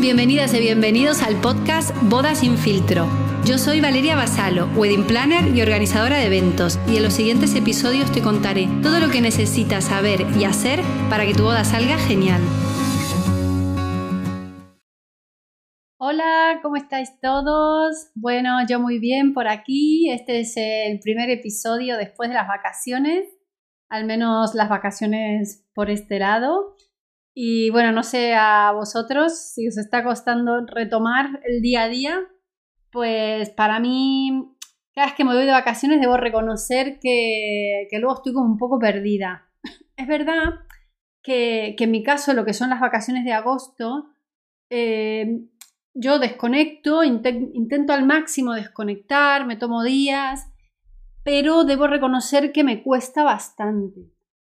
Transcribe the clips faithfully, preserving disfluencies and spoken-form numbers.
Bienvenidas y bienvenidos al podcast Bodas Sin Filtro. Yo soy Valeria Vasallo, Wedding Planner y organizadora de eventos, y en los siguientes episodios te contaré todo lo que necesitas saber y hacer para que tu boda salga genial. Hola, ¿cómo estáis todos? Bueno, yo muy bien por aquí. Este es el primer episodio después de las vacaciones, al menos las vacaciones por este lado. Y bueno, no sé a vosotros si os está costando retomar el día a día. Pues para mí, cada vez que me voy de vacaciones debo reconocer que, que luego estoy como un poco perdida. Es verdad que, que en mi caso lo que son las vacaciones de agosto... Eh, Yo desconecto, intento al máximo desconectar, me tomo días, pero debo reconocer que me cuesta bastante,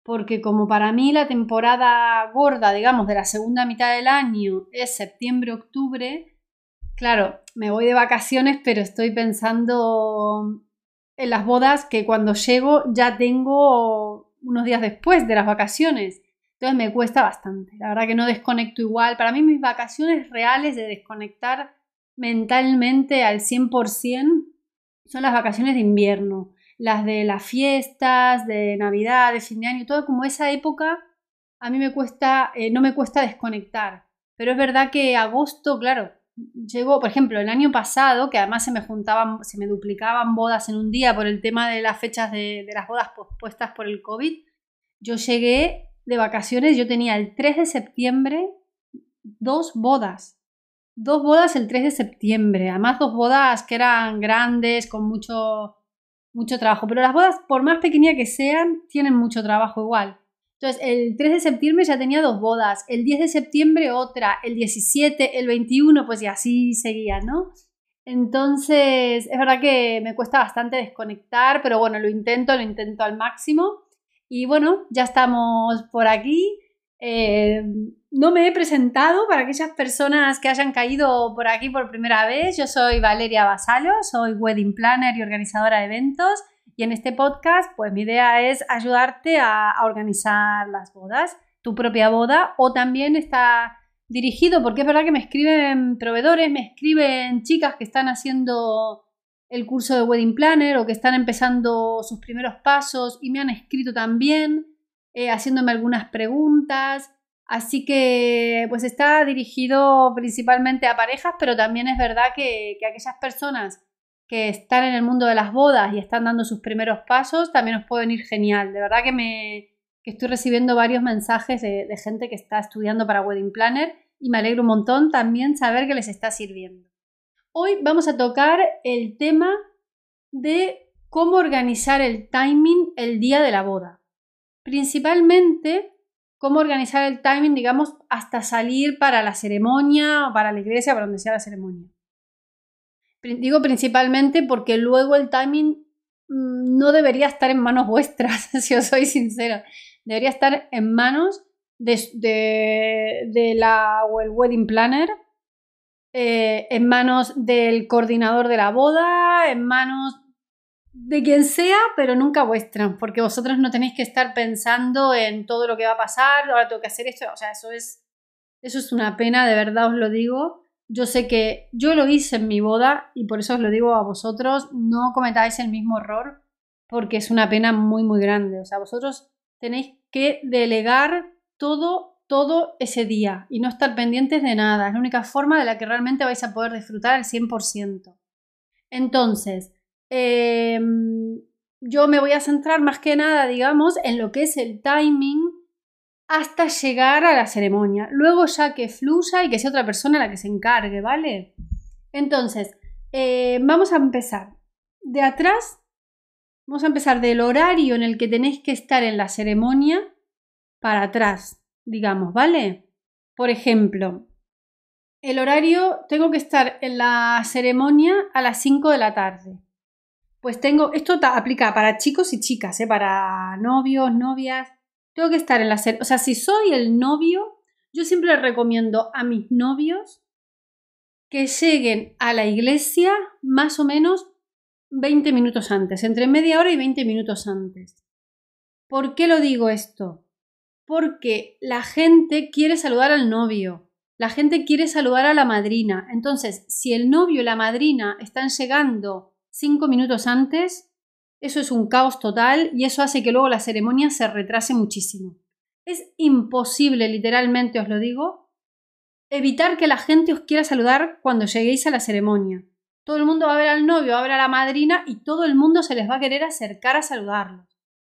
porque como para mí la temporada gorda, digamos, de la segunda mitad del año es septiembre-octubre, claro, me voy de vacaciones, pero estoy pensando en las bodas que cuando llego ya tengo unos días después de las vacaciones. Entonces me cuesta bastante, la verdad que no desconecto igual. Para mí mis vacaciones reales de desconectar mentalmente al cien por ciento son las vacaciones de invierno, las de las fiestas, de Navidad, de fin de año, todo como esa época a mí me cuesta, eh, no me cuesta desconectar. Pero es verdad que agosto, claro, llegó, por ejemplo, el año pasado, que además se me juntaban, se me duplicaban bodas en un día por el tema de las fechas de, de las bodas pospuestas por el COVID, yo llegué... de vacaciones, yo tenía el tres de septiembre dos bodas. Dos bodas el tres de septiembre. Además, dos bodas que eran grandes, con mucho, mucho trabajo. Pero las bodas, por más pequeñas que sean, tienen mucho trabajo igual. Entonces, el tres de septiembre ya tenía dos bodas. El diez de septiembre otra. El diecisiete, el veintiuno, pues y así seguía, ¿no? Entonces, es verdad que me cuesta bastante desconectar, pero bueno, lo intento, lo intento al máximo. Y bueno, ya estamos por aquí. Eh, no me he presentado para aquellas personas que hayan caído por aquí por primera vez. Yo soy Valeria Vasallo, soy Wedding Planner y organizadora de eventos. Y en este podcast, pues mi idea es ayudarte a, a organizar las bodas, tu propia boda. O también está dirigido, porque es verdad que me escriben proveedores, me escriben chicas que están haciendo... el curso de Wedding Planner o que están empezando sus primeros pasos y me han escrito también eh, haciéndome algunas preguntas, así que pues está dirigido principalmente a parejas, pero también es verdad que, que aquellas personas que están en el mundo de las bodas y están dando sus primeros pasos también os pueden ir genial. De verdad que, me, que estoy recibiendo varios mensajes de, de gente que está estudiando para Wedding Planner y me alegro un montón también saber que les está sirviendo. Hoy vamos a tocar el tema de cómo organizar el timing el día de la boda. Principalmente, cómo organizar el timing, digamos, hasta salir para la ceremonia o para la iglesia, para donde sea la ceremonia. Digo principalmente porque luego el timing no debería estar en manos vuestras, si os soy sincera. Debería estar en manos de, de, de la o el wedding planner, Eh, en manos del coordinador de la boda, en manos de quien sea, pero nunca vuestra, porque vosotros no tenéis que estar pensando en todo lo que va a pasar, ahora tengo que hacer esto, o sea, eso es, eso es una pena, de verdad os lo digo. Yo sé que yo lo hice en mi boda y por eso os lo digo a vosotros, no cometáis el mismo error, porque es una pena muy muy grande, o sea, vosotros tenéis que delegar todo todo ese día y no estar pendientes de nada. Es la única forma de la que realmente vais a poder disfrutar al cien por ciento. Entonces, eh, yo me voy a centrar más que nada, digamos, en lo que es el timing hasta llegar a la ceremonia. Luego ya que fluya y que sea otra persona la que se encargue, ¿vale? Entonces, eh, vamos a empezar de atrás. Vamos a empezar del horario en el que tenéis que estar en la ceremonia para atrás. Digamos, ¿vale? Por ejemplo, el horario, tengo que estar en la ceremonia a las cinco de la tarde. Pues tengo, esto ta, aplica para chicos y chicas, ¿eh? Para novios, novias. Tengo que estar en la ceremonia, o sea, si soy el novio, yo siempre les recomiendo a mis novios que lleguen a la iglesia más o menos veinte minutos antes, entre media hora y veinte minutos antes. ¿Por qué lo digo esto? Porque la gente quiere saludar al novio. La gente quiere saludar a la madrina. Entonces, si el novio y la madrina están llegando cinco minutos antes, eso es un caos total y eso hace que luego la ceremonia se retrase muchísimo. Es imposible, literalmente os lo digo, evitar que la gente os quiera saludar cuando lleguéis a la ceremonia. Todo el mundo va a ver al novio, va a ver a la madrina y todo el mundo se les va a querer acercar a saludarlos.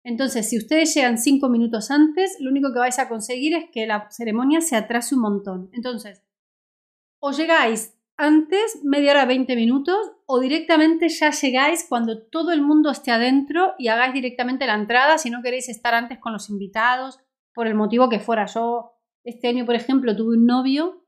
Entonces, si ustedes llegan cinco minutos antes, lo único que vais a conseguir es que la ceremonia se atrase un montón. Entonces, o llegáis antes, media hora, veinte minutos, o directamente ya llegáis cuando todo el mundo esté adentro y hagáis directamente la entrada si no queréis estar antes con los invitados, por el motivo que fuera. Yo este año, por ejemplo, tuve un novio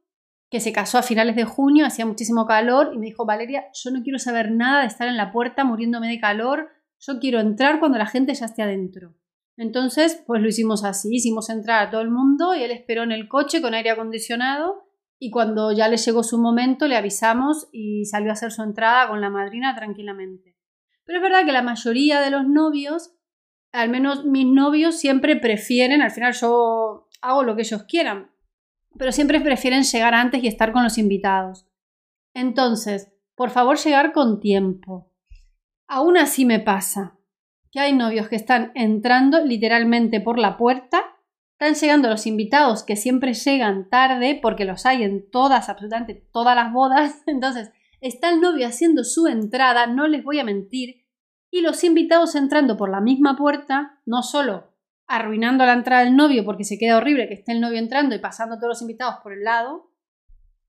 que se casó a finales de junio, hacía muchísimo calor y me dijo: Valeria, yo no quiero saber nada de estar en la puerta muriéndome de calor. Yo quiero entrar cuando la gente ya esté adentro. Entonces, pues lo hicimos así, hicimos entrar a todo el mundo y él esperó en el coche con aire acondicionado y cuando ya le llegó su momento le avisamos y salió a hacer su entrada con la madrina tranquilamente. Pero es verdad que la mayoría de los novios, al menos mis novios, siempre prefieren, al final yo hago lo que ellos quieran, pero siempre prefieren llegar antes y estar con los invitados. Entonces, por favor, llegar con tiempo. Aún así me pasa que hay novios que están entrando literalmente por la puerta, están llegando los invitados que siempre llegan tarde porque los hay en todas, absolutamente todas las bodas. Entonces está el novio haciendo su entrada, no les voy a mentir, y los invitados entrando por la misma puerta, no solo arruinando la entrada del novio porque se queda horrible que esté el novio entrando y pasando todos los invitados por el lado,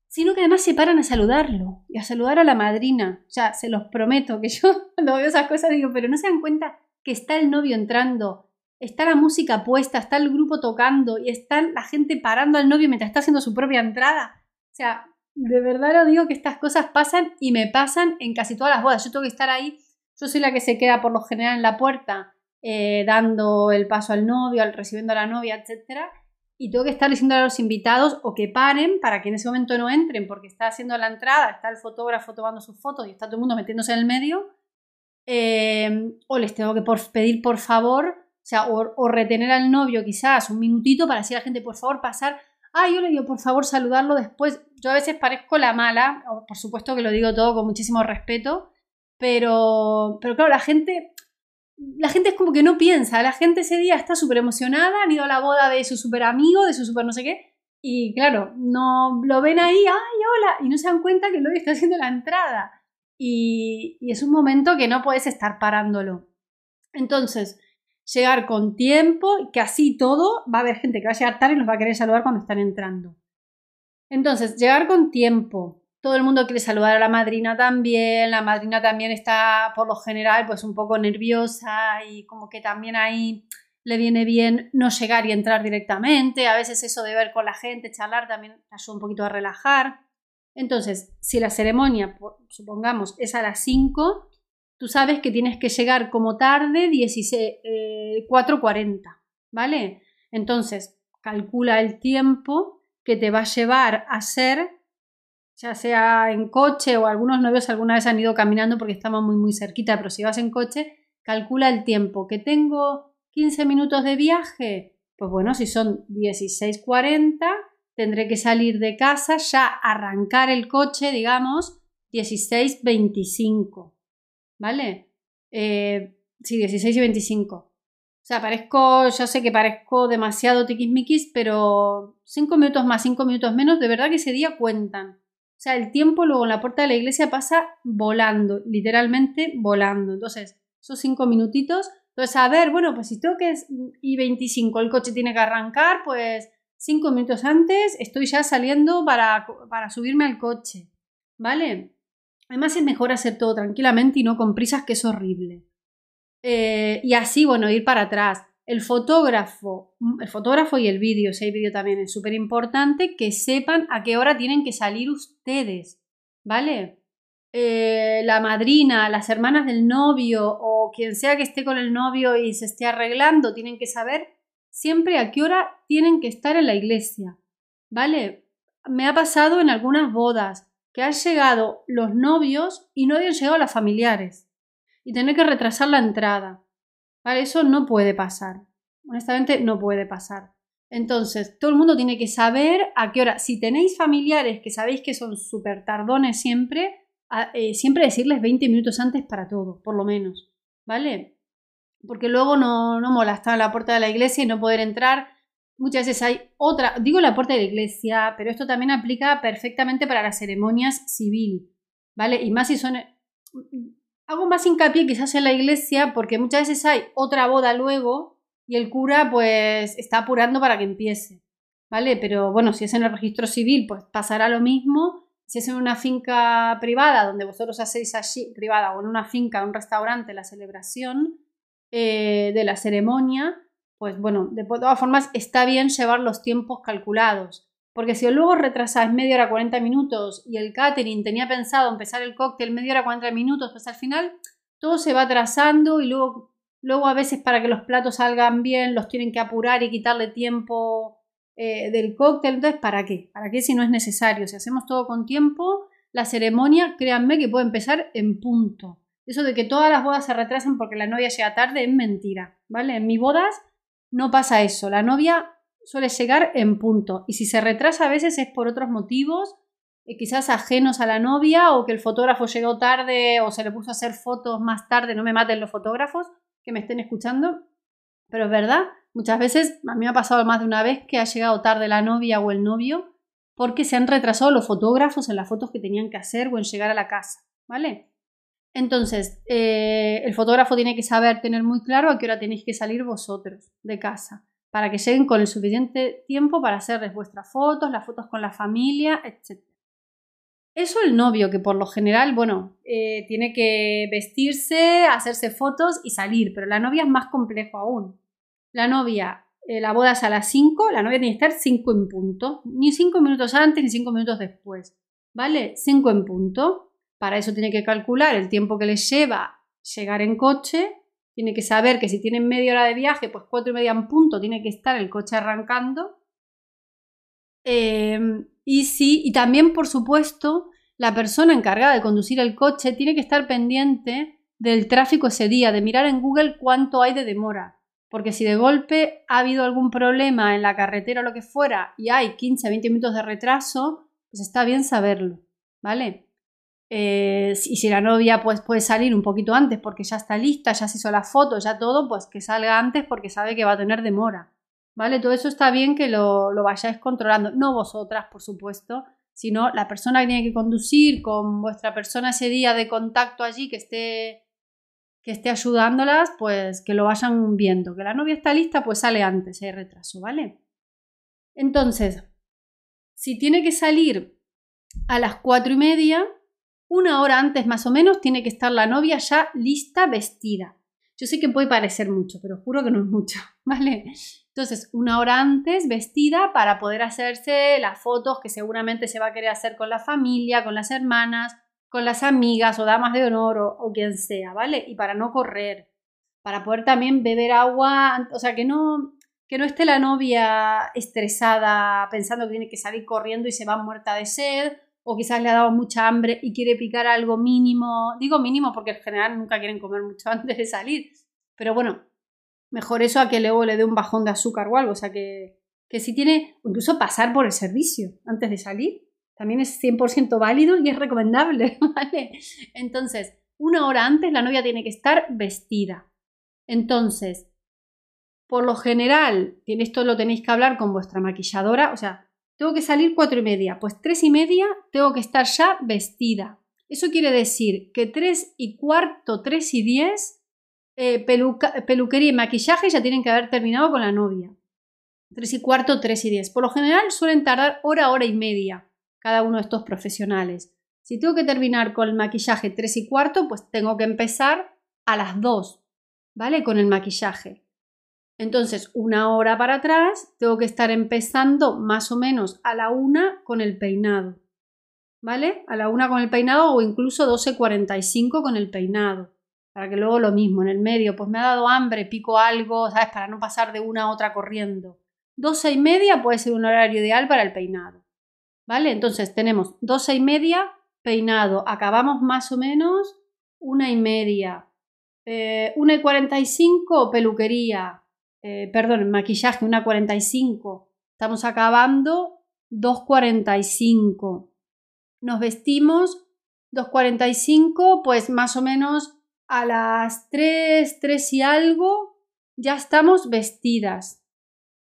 sino que además se paran a saludarlo y a saludar a la madrina. Ya, se los prometo que yo cuando veo esas cosas digo, pero no se dan cuenta que está el novio entrando, está la música puesta, está el grupo tocando y está la gente parando al novio mientras está haciendo su propia entrada. O sea, de verdad os digo que estas cosas pasan y me pasan en casi todas las bodas. Yo tengo que estar ahí, yo soy la que se queda por lo general en la puerta eh, dando el paso al novio, al, recibiendo a la novia, etcétera. Y tengo que estar diciendo a los invitados o que paren para que en ese momento no entren porque está haciendo la entrada, está el fotógrafo tomando sus fotos y está todo el mundo metiéndose en el medio. Eh, o les tengo que por, pedir por favor, o sea, o, o retener al novio quizás un minutito para decir a la gente por favor pasar. Ah, yo le digo por favor saludarlo después. Yo a veces parezco la mala, por supuesto que lo digo todo con muchísimo respeto, pero, pero claro, la gente... La gente es como que no piensa, la gente ese día está súper emocionada, han ido a la boda de su súper amigo, de su súper no sé qué, y claro, no lo ven ahí, ¡ay, hola! Y no se dan cuenta que el novio está haciendo la entrada. Y, y es un momento que no puedes estar parándolo. Entonces, llegar con tiempo, que así todo, va a haber gente que va a llegar tarde y los va a querer saludar cuando están entrando. Entonces, llegar con tiempo. Todo el mundo quiere saludar a la madrina también, la madrina también está por lo general pues un poco nerviosa y como que también ahí le viene bien no llegar y entrar directamente, a veces eso de ver con la gente, charlar también ayuda un poquito a relajar. Entonces, si la ceremonia, supongamos, es a las cinco, tú sabes que tienes que llegar como tarde cuatro cuarenta, ¿vale? Entonces, calcula el tiempo que te va a llevar a hacer, ya sea en coche o algunos novios alguna vez han ido caminando porque estamos muy muy cerquita, pero si vas en coche, calcula el tiempo. ¿Que tengo quince minutos de viaje? Pues bueno, si son dieciséis cuarenta, tendré que salir de casa, ya arrancar el coche, digamos, dieciséis veinticinco, ¿vale? Eh, sí, dieciséis y veinticinco. O sea, parezco, yo sé que parezco demasiado tiquismiquis, pero cinco minutos más, cinco minutos menos, de verdad que ese día cuentan. O sea, el tiempo luego en la puerta de la iglesia pasa volando, literalmente volando. Entonces, esos cinco minutitos. Entonces, a ver, bueno, pues si tengo que ir veinticinco, el coche tiene que arrancar, pues cinco minutos antes estoy ya saliendo para, para subirme al coche, ¿vale? Además es mejor hacer todo tranquilamente y no con prisas, que es horrible. Eh, y así, bueno, ir para atrás. El fotógrafo, el fotógrafo y el vídeo, si hay vídeo también, es súper importante que sepan a qué hora tienen que salir ustedes, ¿vale? Eh, la madrina, las hermanas del novio o quien sea que esté con el novio y se esté arreglando, tienen que saber siempre a qué hora tienen que estar en la iglesia, ¿vale? Me ha pasado en algunas bodas que han llegado los novios y no habían llegado las familiares y tener que retrasar la entrada. Vale, eso no puede pasar, honestamente no puede pasar. Entonces, todo el mundo tiene que saber a qué hora. Si tenéis familiares que sabéis que son súper tardones siempre, a, eh, siempre decirles veinte minutos antes para todo, por lo menos, ¿vale? Porque luego no, no mola estar a la puerta de la iglesia y no poder entrar. Muchas veces hay otra, digo la puerta de la iglesia, pero esto también aplica perfectamente para las ceremonias civiles, ¿vale? Y más si son... Hago más hincapié quizás en la iglesia porque muchas veces hay otra boda luego y el cura pues está apurando para que empiece, ¿vale? Pero bueno, si es en el registro civil pues pasará lo mismo. Si es en una finca privada donde vosotros hacéis allí, privada o en una finca, un restaurante, la celebración eh, de la ceremonia, pues bueno, de todas formas está bien llevar los tiempos calculados. Porque si luego retrasáis media hora, cuarenta minutos y el catering tenía pensado empezar el cóctel media hora, cuarenta minutos, pues al final todo se va atrasando y luego, luego a veces para que los platos salgan bien los tienen que apurar y quitarle tiempo eh, del cóctel. Entonces, ¿para qué? ¿Para qué si no es necesario? Si hacemos todo con tiempo, la ceremonia, créanme que puede empezar en punto. Eso de que todas las bodas se retrasen porque la novia llega tarde es mentira, ¿vale? En mis bodas no pasa eso, la novia... suele llegar en punto y si se retrasa a veces es por otros motivos, eh, quizás ajenos a la novia o que el fotógrafo llegó tarde o se le puso a hacer fotos más tarde, no me maten los fotógrafos que me estén escuchando, pero es verdad, muchas veces, a mí me ha pasado más de una vez que ha llegado tarde la novia o el novio porque se han retrasado los fotógrafos en las fotos que tenían que hacer o en llegar a la casa, ¿vale? Entonces, eh, el fotógrafo tiene que saber tener muy claro a qué hora tenéis que salir vosotros de casa, para que lleguen con el suficiente tiempo para hacerles vuestras fotos, las fotos con la familia, etcétera. Eso el novio, que por lo general, bueno, eh, tiene que vestirse, hacerse fotos y salir, pero la novia es más complejo aún. La novia, eh, la boda es a las cinco, la novia tiene que estar cinco en punto, ni cinco minutos antes ni cinco minutos después, ¿vale? cinco en punto, para eso tiene que calcular el tiempo que les lleva llegar en coche. Tiene que saber que si tienen media hora de viaje, pues cuatro y media en punto tiene que estar el coche arrancando. Eh, y, sí, y también, por supuesto, la persona encargada de conducir el coche tiene que estar pendiente del tráfico ese día, de mirar en Google cuánto hay de demora. Porque si de golpe ha habido algún problema en la carretera o lo que fuera y hay quince a veinte minutos de retraso, pues está bien saberlo, ¿vale? Eh, y si la novia pues puede salir un poquito antes porque ya está lista, ya se hizo la foto, ya todo, pues que salga antes porque sabe que va a tener demora, ¿vale? Todo eso está bien que lo, lo vayáis controlando, no vosotras, por supuesto, sino la persona que tiene que conducir con vuestra persona ese día de contacto allí que esté, que esté ayudándolas, pues que lo vayan viendo. Que la novia está lista, pues sale antes, hay retraso, ¿vale? Entonces, si tiene que salir a las cuatro y media... una hora antes más o menos tiene que estar la novia ya lista, vestida. Yo sé que puede parecer mucho, pero juro que no es mucho, ¿vale? Entonces, una hora antes vestida para poder hacerse las fotos que seguramente se va a querer hacer con la familia, con las hermanas, con las amigas o damas de honor o, o quien sea, ¿vale? Y para no correr, para poder también beber agua, o sea, que no, que no esté la novia estresada pensando que tiene que salir corriendo y se va muerta de sed. O quizás le ha dado mucha hambre y quiere picar algo mínimo. Digo mínimo porque en general nunca quieren comer mucho antes de salir. Pero bueno, mejor eso a que luego le dé un bajón de azúcar o algo. O sea que, que si tiene... Incluso pasar por el servicio antes de salir también es cien por ciento válido y es recomendable, ¿vale? Entonces, una hora antes la novia tiene que estar vestida. Entonces, por lo general, esto lo tenéis que hablar con vuestra maquilladora, o sea... Tengo que salir cuatro y media, pues tres y media tengo que estar ya vestida. Eso quiere decir que tres y cuarto, tres y diez, eh, peluca, peluquería y maquillaje ya tienen que haber terminado con la novia. Tres y cuarto, tres y diez. Por lo general suelen tardar hora, hora y media cada uno de estos profesionales. Si tengo que terminar con el maquillaje tres y cuarto, pues tengo que empezar a las dos, ¿vale? Con el maquillaje. Entonces, una hora para atrás, tengo que estar empezando más o menos a la una con el peinado, ¿vale? A la una con el peinado o incluso doce cuarenta y cinco con el peinado, para que luego lo mismo, en el medio, pues me ha dado hambre, pico algo, ¿sabes? Para no pasar de una a otra corriendo. doce y media puede ser un horario ideal para el peinado, ¿vale? Entonces, tenemos doce y media, peinado, acabamos más o menos una y media, eh, una y cuarenta y cinco, peluquería. eh, perdón, en maquillaje una cuarenta y cinco. Estamos acabando dos cuarenta y cinco. Nos vestimos dos cuarenta y cinco, pues más o menos a las tres, tres y algo ya estamos vestidas,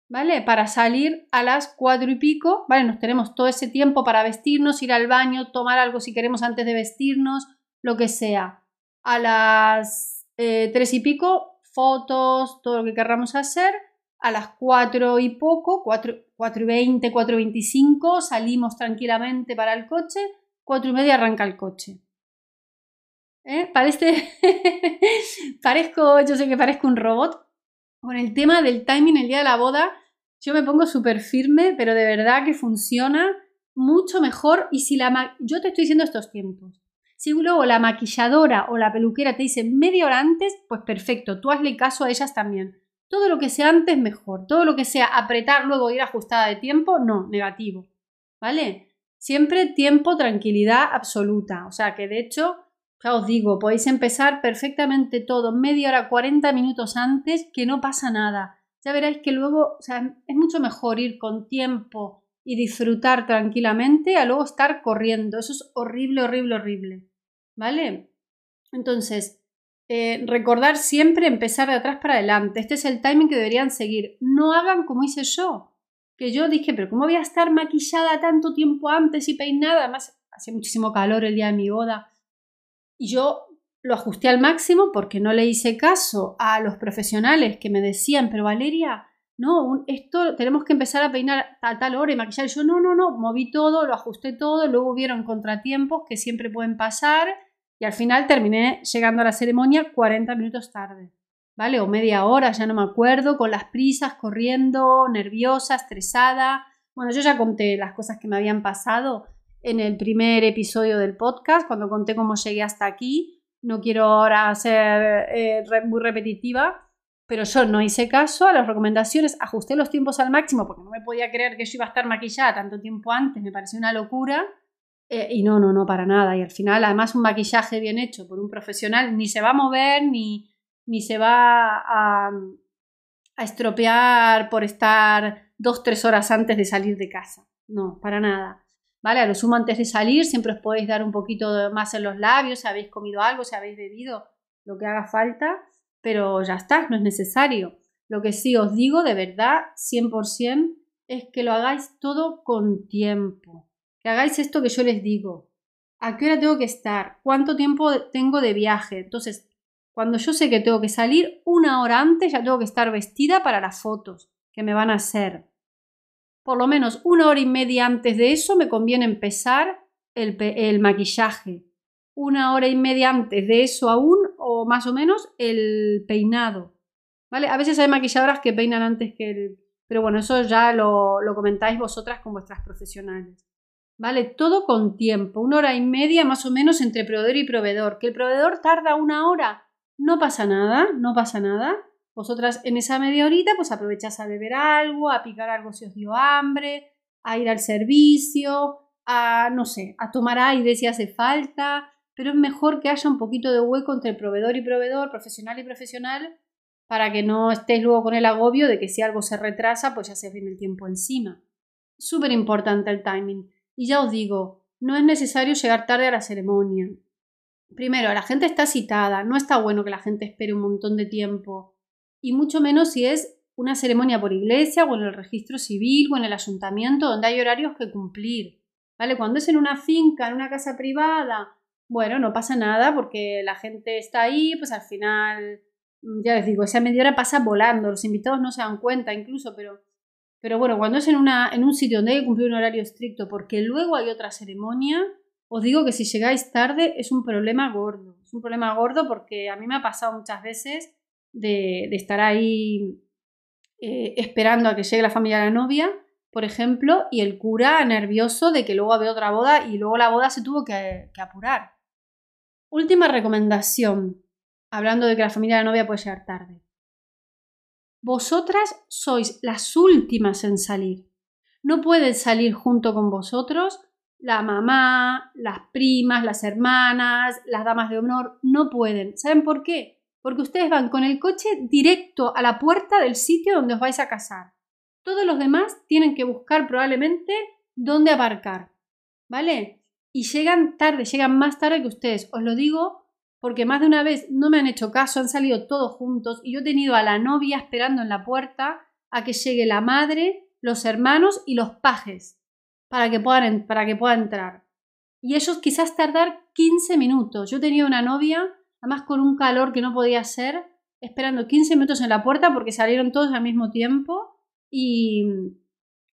¿vale? Para salir a las cuatro y pico, ¿vale? Nos tenemos todo ese tiempo para vestirnos, ir al baño, tomar algo si queremos antes de vestirnos, lo que sea. A las eh, tres y pico, fotos, todo lo que querramos hacer. A las cuatro y poco, cuatro y veinte, cuatro y veinticinco, salimos tranquilamente para el coche. cuatro y media arranca el coche. ¿Eh? Parece... parezco, yo sé que parezco un robot. Con el tema del timing el día de la boda, yo me pongo súper firme, pero de verdad que funciona mucho mejor. Y si la ma... yo te estoy diciendo estos tiempos. Si luego la maquilladora o la peluquera te dice media hora antes, pues perfecto, tú hazle caso a ellas también. Todo lo que sea antes, mejor. Todo lo que sea apretar, luego ir ajustada de tiempo, no, negativo. ¿Vale? Siempre tiempo, tranquilidad absoluta. O sea que de hecho... ya os digo, podéis empezar perfectamente todo, media hora, cuarenta minutos antes, que no pasa nada. Ya veréis que luego, o sea, es mucho mejor ir con tiempo y disfrutar tranquilamente a luego estar corriendo. Eso es horrible, horrible, horrible. ¿Vale? Entonces, eh, recordar siempre empezar de atrás para adelante. Este es el timing que deberían seguir. No hagan como hice yo, que yo dije, pero ¿cómo voy a estar maquillada tanto tiempo antes y peinada? Además, hacía muchísimo calor el día de mi boda. Yo lo ajusté al máximo porque no le hice caso a los profesionales que me decían, pero Valeria, no, esto tenemos que empezar a peinar a tal hora y maquillar. Yo no, no, no, moví todo, lo ajusté todo, luego hubieron contratiempos que siempre pueden pasar y al final terminé llegando a la ceremonia cuarenta minutos tarde, ¿vale? O media hora, ya no me acuerdo, con las prisas, corriendo, nerviosa, estresada. Bueno, yo ya conté las cosas que me habían pasado en el primer episodio del podcast, cuando conté cómo llegué hasta aquí. No quiero ahora ser eh, muy repetitiva, pero yo no hice caso a las recomendaciones, ajusté los tiempos al máximo porque no me podía creer que yo iba a estar maquillada tanto tiempo antes, me pareció una locura, eh, y no, no, no, para nada. Y al final, además, un maquillaje bien hecho por un profesional ni se va a mover, ni, ni se va a, a estropear por estar dos, tres horas antes de salir de casa. No, para nada. ¿Vale? A lo sumo antes de salir siempre os podéis dar un poquito más en los labios, si habéis comido algo, si habéis bebido, lo que haga falta, pero ya está, no es necesario. Lo que sí os digo de verdad, cien por ciento, es que lo hagáis todo con tiempo. Que hagáis esto que yo les digo. ¿A qué hora tengo que estar? ¿Cuánto tiempo tengo de viaje? Entonces, cuando yo sé que tengo que salir, una hora antes ya tengo que estar vestida para las fotos que me van a hacer. Por lo menos una hora y media antes de eso me conviene empezar el, el maquillaje. Una hora y media antes de eso aún, o más o menos, el peinado. ¿Vale? A veces hay maquilladoras que peinan antes que el... pero bueno, eso ya lo, lo comentáis vosotras con vuestras profesionales. ¿Vale? Todo con tiempo. Una hora y media más o menos entre proveedor y proveedor. Que el proveedor tarda una hora, no pasa nada, no pasa nada. Vosotras en esa media horita pues aprovechás a beber algo, a picar algo si os dio hambre, a ir al servicio, a, no sé, a tomar aire si hace falta, pero es mejor que haya un poquito de hueco entre el proveedor y proveedor, profesional y profesional, para que no estéis luego con el agobio de que si algo se retrasa pues ya se viene el tiempo encima. Súper importante el timing. Y ya os digo, no es necesario llegar tarde a la ceremonia. Primero, la gente está citada, no está bueno que la gente espere un montón de tiempo. Y mucho menos si es una ceremonia por iglesia o en el registro civil o en el ayuntamiento donde hay horarios que cumplir, ¿vale? Cuando es en una finca, en una casa privada, bueno, no pasa nada porque la gente está ahí, pues al final, ya les digo, esa media hora pasa volando, los invitados no se dan cuenta incluso, pero, pero bueno, cuando es en, una, en un sitio donde hay que cumplir un horario estricto porque luego hay otra ceremonia, os digo que si llegáis tarde es un problema gordo, es un problema gordo porque a mí me ha pasado muchas veces. De, de estar ahí eh, esperando a que llegue la familia de la novia, por ejemplo, y el cura nervioso de que luego había otra boda y luego la boda se tuvo que, que apurar. Última recomendación, hablando de que la familia de la novia puede llegar tarde. Vosotras sois las últimas en salir. No pueden salir junto con vosotros la mamá, las primas, las hermanas, las damas de honor, no pueden. ¿Saben por qué? porque ustedes van con el coche directo a la puerta del sitio donde os vais a casar. Todos los demás tienen que buscar probablemente dónde aparcar, ¿vale? Y llegan tarde, llegan más tarde que ustedes. Os lo digo porque más de una vez no me han hecho caso, han salido todos juntos y yo he tenido a la novia esperando en la puerta a que llegue la madre, los hermanos y los pajes para que puedan, para que pueda entrar. Y ellos quizás tardar quince minutos. Yo tenía una novia, además con un calor que no podía hacer, esperando quince minutos en la puerta porque salieron todos al mismo tiempo. Y,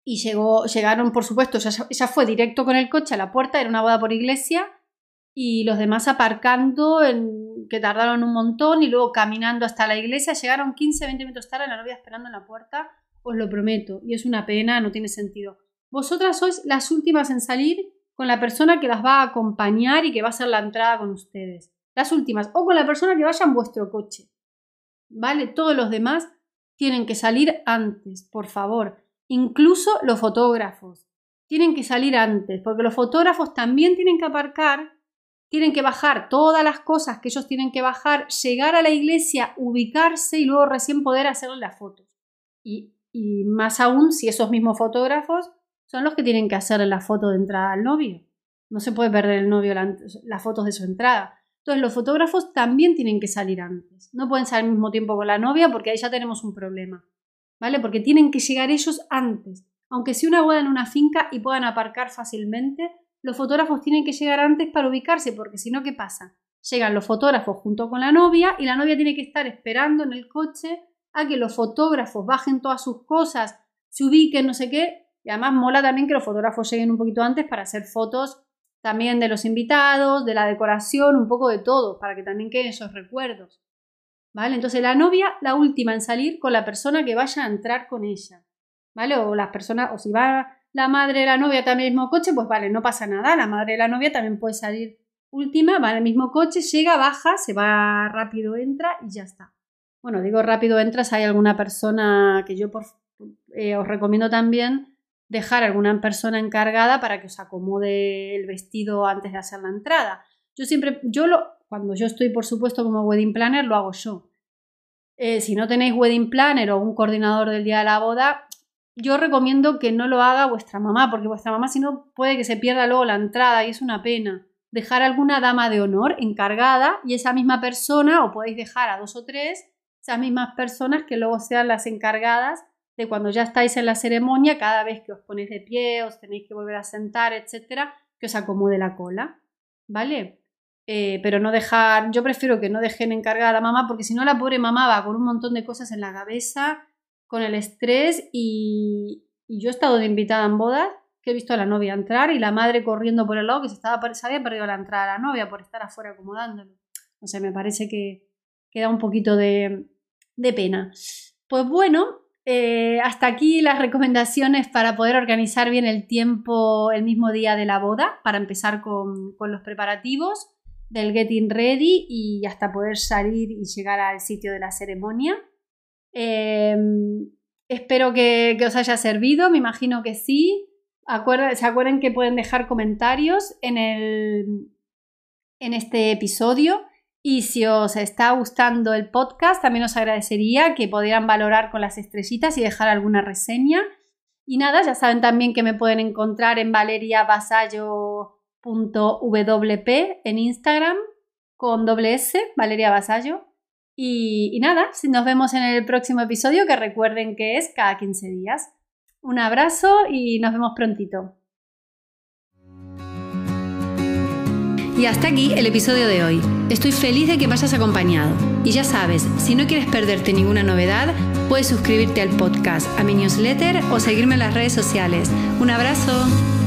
y llegó, llegaron, por supuesto, ella, ella fue directo con el coche a la puerta, era una boda por iglesia, y los demás aparcando, en, que tardaron un montón, y luego caminando hasta la iglesia, llegaron quince, veinte minutos tarde, la novia esperando en la puerta, os lo prometo, y es una pena, no tiene sentido. Vosotras sois las últimas en salir con la persona que las va a acompañar y que va a hacer la entrada con ustedes. Las últimas, o con la persona que vaya en vuestro coche, ¿vale? Todos los demás tienen que salir antes, por favor. Incluso los fotógrafos tienen que salir antes, porque los fotógrafos también tienen que aparcar, tienen que bajar todas las cosas que ellos tienen que bajar, llegar a la iglesia, ubicarse y luego recién poder hacerle las fotos. Y, y más aún si esos mismos fotógrafos son los que tienen que hacerle la foto de entrada al novio. No se puede perder el novio la, las fotos de su entrada. Entonces los fotógrafos también tienen que salir antes. No pueden salir al mismo tiempo con la novia porque ahí ya tenemos un problema, ¿vale? Porque tienen que llegar ellos antes. Aunque sea una boda en una finca y puedan aparcar fácilmente, los fotógrafos tienen que llegar antes para ubicarse porque si no, ¿qué pasa? Llegan los fotógrafos junto con la novia y la novia tiene que estar esperando en el coche a que los fotógrafos bajen todas sus cosas, se ubiquen, no sé qué. Y además mola también que los fotógrafos lleguen un poquito antes para hacer fotos también de los invitados, de la decoración, un poco de todo, para que también queden esos recuerdos, ¿vale? Entonces la novia, la última en salir con la persona que vaya a entrar con ella, ¿vale? O las personas, o si va la madre de la novia también en el mismo coche, pues vale, no pasa nada, la madre de la novia también puede salir última, va en el mismo coche, llega, baja, se va rápido, entra y ya está. Bueno, digo rápido entra si hay alguna persona que yo por, eh, os recomiendo también, dejar a alguna persona encargada para que os acomode el vestido antes de hacer la entrada. Yo siempre, yo lo, cuando yo estoy, por supuesto, como wedding planner, lo hago yo. Eh, si no tenéis wedding planner o un coordinador del día de la boda, yo recomiendo que no lo haga vuestra mamá, porque vuestra mamá, si no, puede que se pierda luego la entrada y es una pena. Dejar a alguna dama de honor encargada y esa misma persona, o podéis dejar a dos o tres, esas mismas personas que luego sean las encargadas de cuando ya estáis en la ceremonia, cada vez que os ponéis de pie, os tenéis que volver a sentar, etcétera, que os acomode la cola, ¿vale? Eh, pero no dejar, yo prefiero que no dejen encargada a la mamá, porque si no la pobre mamá va con un montón de cosas en la cabeza, con el estrés, y, y yo he estado de invitada en bodas, que he visto a la novia entrar y la madre corriendo por el lado, que se, estaba, se había perdido la entrada a la novia por estar afuera acomodándolo. O sea, me parece que, que da un poquito de, de pena. Pues bueno, Eh, hasta aquí las recomendaciones para poder organizar bien el tiempo el mismo día de la boda, para empezar con, con los preparativos del getting ready y hasta poder salir y llegar al sitio de la ceremonia. Eh, espero que, que os haya servido, me imagino que sí. Acuerda, se acuerden que pueden dejar comentarios en, el, en este episodio. Y si os está gustando el podcast, también os agradecería que pudieran valorar con las estrellitas y dejar alguna reseña. Y nada, ya saben también que me pueden encontrar en valeria vasallo punto w p en Instagram con doble S, Valeria Vasallo. Y, y nada, nos vemos en el próximo episodio, que recuerden que es cada quince días. Un abrazo y nos vemos prontito. Y hasta aquí el episodio de hoy. Estoy feliz de que me hayas acompañado. Y ya sabes, si no quieres perderte ninguna novedad, puedes suscribirte al podcast, a mi newsletter o seguirme en las redes sociales. ¡Un abrazo!